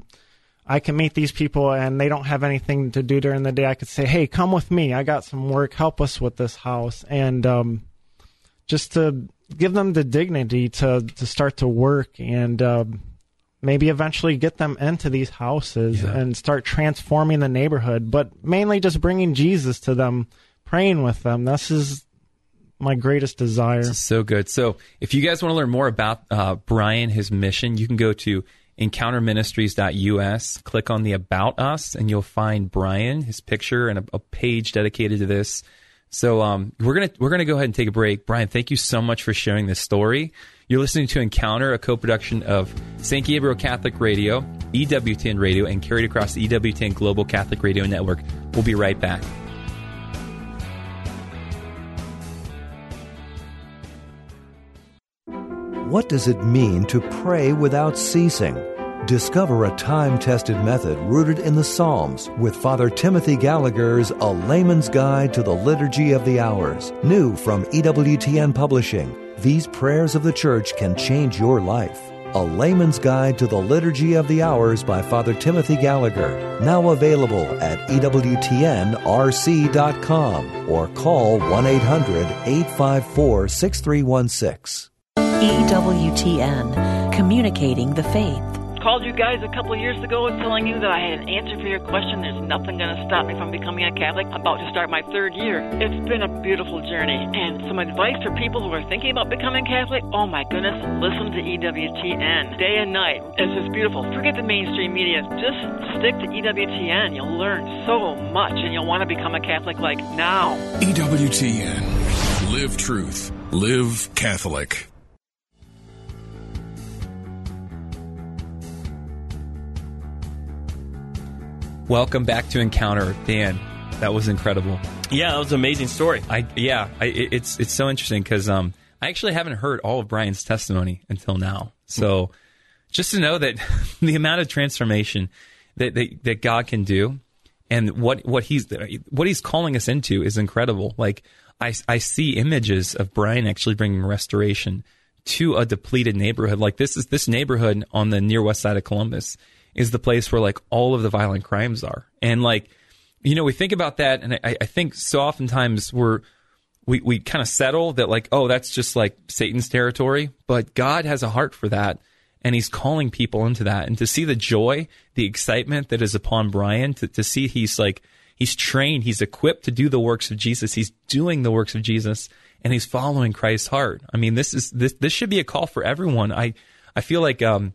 I can meet these people and they don't have anything to do during the day. I could say, hey, come with me. I got some work. Help us with this house. And um, just to give them the dignity to, to start to work and uh, maybe eventually get them into these houses yeah. and start transforming the neighborhood, but mainly just bringing Jesus to them, praying with them. This is my greatest desire. This is so good. So if you guys want to learn more about uh, Brian, his mission, you can go to encounter ministries dot u s, click on the About Us, and you'll find Brian, his picture, and a, a page dedicated to this. So um, we're gonna we're gonna go ahead and take a break. Brian, thank you so much for sharing this story. You're listening to Encounter, a co-production of Saint Gabriel Catholic Radio, E W T N Radio, and carried across the E W T N Global Catholic Radio Network. We'll be right back. What does it mean to pray without ceasing? Discover a time-tested method rooted in the Psalms with Father Timothy Gallagher's A Layman's Guide to the Liturgy of the Hours. New from E W T N Publishing, these prayers of the Church can change your life. A Layman's Guide to the Liturgy of the Hours by Father Timothy Gallagher. Now available at E W T N R C dot com or call one eight hundred eight five four six three one six. E W T N, communicating the faith. Called you guys a couple of years ago telling you that I had an answer for your question. There's nothing going to stop me from becoming a Catholic. I'm about to start my third year. It's been a beautiful journey. And some advice for people who are thinking about becoming Catholic, oh my goodness, listen to E W T N day and night. It's just beautiful. Forget the mainstream media. Just stick to E W T N. You'll learn so much, and you'll want to become a Catholic like now. E W T N. Live truth. Live Catholic. Welcome back to Encounter. Dan, that was incredible. Yeah, that was an amazing story. I yeah, I, it's it's so interesting because um, I actually haven't heard all of Brian's testimony until now. So just to know that the amount of transformation that, that that God can do, and what what he's what he's calling us into is incredible. Like I I see images of Brian actually bringing restoration to a depleted neighborhood. Like this is this neighborhood on the near west side of Columbus is the place where like all of the violent crimes are, and like. You know, we think about that, and I, I think so oftentimes we're, we we kind of settle that like, oh, that's just like Satan's territory. But God has a heart for that, and he's calling people into that. And to see the joy, the excitement that is upon Brian, to, to see he's like, he's trained, he's equipped to do the works of Jesus. He's doing the works of Jesus, and he's following Christ's heart. I mean, this is this this should be a call for everyone. I, I feel like um,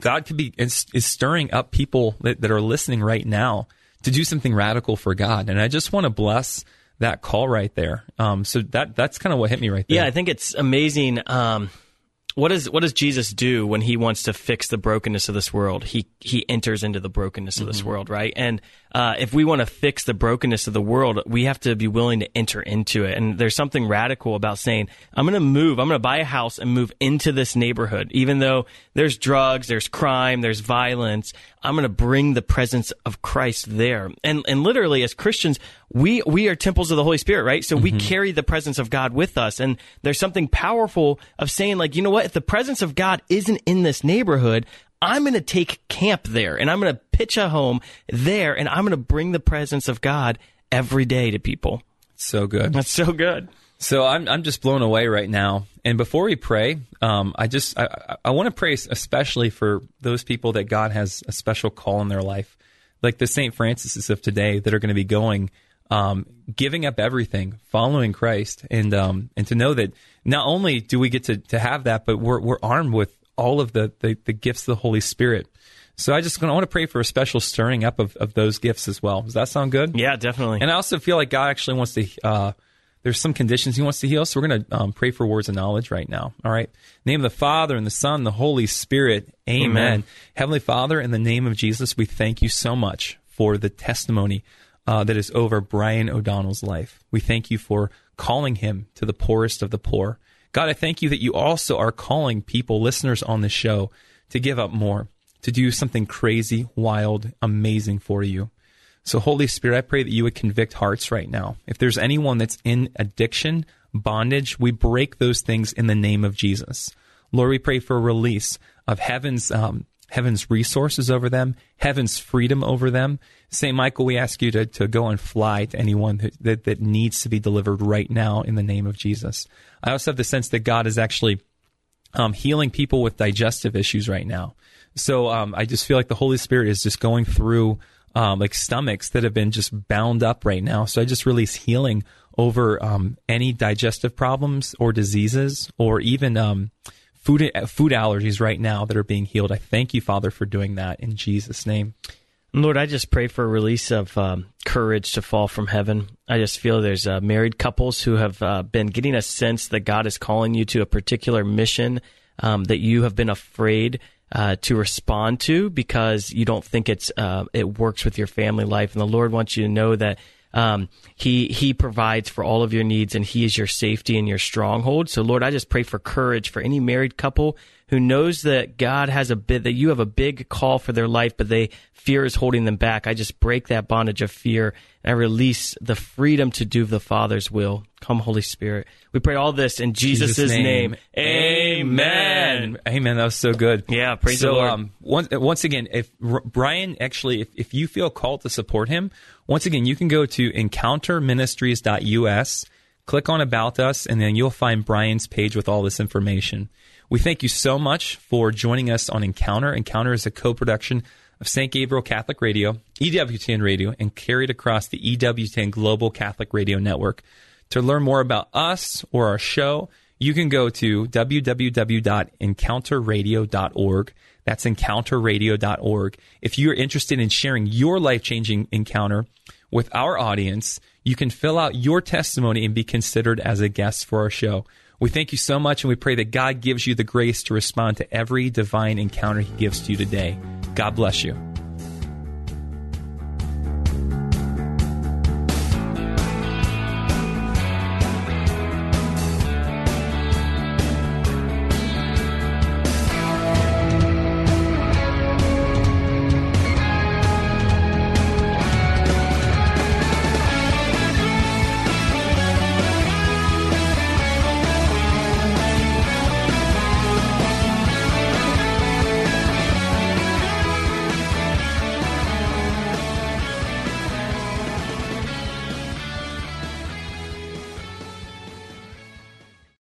God could be is, is stirring up people that, that are listening right now to do something radical for God. And I just want to bless that call right there. Um, so that that's kind of what hit me right there. Yeah, I think it's amazing. Um, what is what does Jesus do when he wants to fix the brokenness of this world? He he enters into the brokenness of this mm-hmm. world, right? And uh, if we want to fix the brokenness of the world, we have to be willing to enter into it. And there's something radical about saying, I'm going to move, I'm going to buy a house and move into this neighborhood. Even though there's drugs, there's crime, there's violence, I'm going to bring the presence of Christ there. And and literally, as Christians, we we are temples of the Holy Spirit, right? So mm-hmm. we carry the presence of God with us. And there's something powerful of saying, like, you know what? If the presence of God isn't in this neighborhood, I'm going to take camp there, and I'm going to pitch a home there, and I'm going to bring the presence of God every day to people. So good. That's so good. So I'm I'm just blown away right now. And before we pray, um, I just I, I want to pray especially for those people that God has a special call in their life, like the Saint Francis's of today that are going to be going, um, giving up everything, following Christ, and um, and to know that not only do we get to, to have that, but we're we're armed with all of the, the, the gifts of the Holy Spirit. So I just gonna, I want to pray for a special stirring up of, of those gifts as well. Does that sound good? Yeah, definitely. And I also feel like God actually wants to. Uh, There's some conditions he wants to heal, so we're going to um, pray for words of knowledge right now. All right. In the name of the Father, and the Son, and the Holy Spirit. Amen. Amen. Heavenly Father, in the name of Jesus, we thank you so much for the testimony uh, that is over Brian O'Donnell's life. We thank you for calling him to the poorest of the poor. God, I thank you that you also are calling people, listeners on this show, to give up more, to do something crazy, wild, amazing for you. So, Holy Spirit, I pray that you would convict hearts right now. If there's anyone that's in addiction, bondage, we break those things in the name of Jesus. Lord, we pray for a release of heaven's um, heaven's resources over them, heaven's freedom over them. Saint Michael, we ask you to, to go and fly to anyone that, that, that needs to be delivered right now in the name of Jesus. I also have the sense that God is actually um, healing people with digestive issues right now. So um, I just feel like the Holy Spirit is just going through Um, like stomachs that have been just bound up right now. So I just release healing over um, any digestive problems or diseases, or even um, food food allergies right now that are being healed. I thank you, Father, for doing that in Jesus' name. Lord, I just pray for a release of um, courage to fall from heaven. I just feel there's uh, married couples who have uh, been getting a sense that God is calling you to a particular mission um, that you have been afraid Uh, to respond to because you don't think it's uh, it works with your family life. And the Lord wants you to know that um, he he provides for all of your needs, and he is your safety and your stronghold. So, Lord, I just pray for courage for any married couple who knows that God has a bit, that you have a big call for their life, but they fear is holding them back. I just break that bondage of fear, and I release the freedom to do the Father's will. Come, Holy Spirit. We pray all this in Jesus', Jesus name. name. Amen. Amen. That was so good. Yeah, praise so, the Lord. Um, once, once again, if R- Brian, actually, if, if you feel called to support him, once again, you can go to encounter ministries dot U S, click on About Us, and then you'll find Brian's page with all this information. We thank you so much for joining us on Encounter. Encounter is a co-production of Saint Gabriel Catholic Radio, E W T N Radio, and carried across the E W T N Global Catholic Radio Network. To learn more about us or our show, you can go to w w w dot encounter radio dot org. That's encounter radio dot org. If you're interested in sharing your life-changing encounter with our audience, you can fill out your testimony and be considered as a guest for our show. We thank you so much, and we pray that God gives you the grace to respond to every divine encounter he gives to you today. God bless you.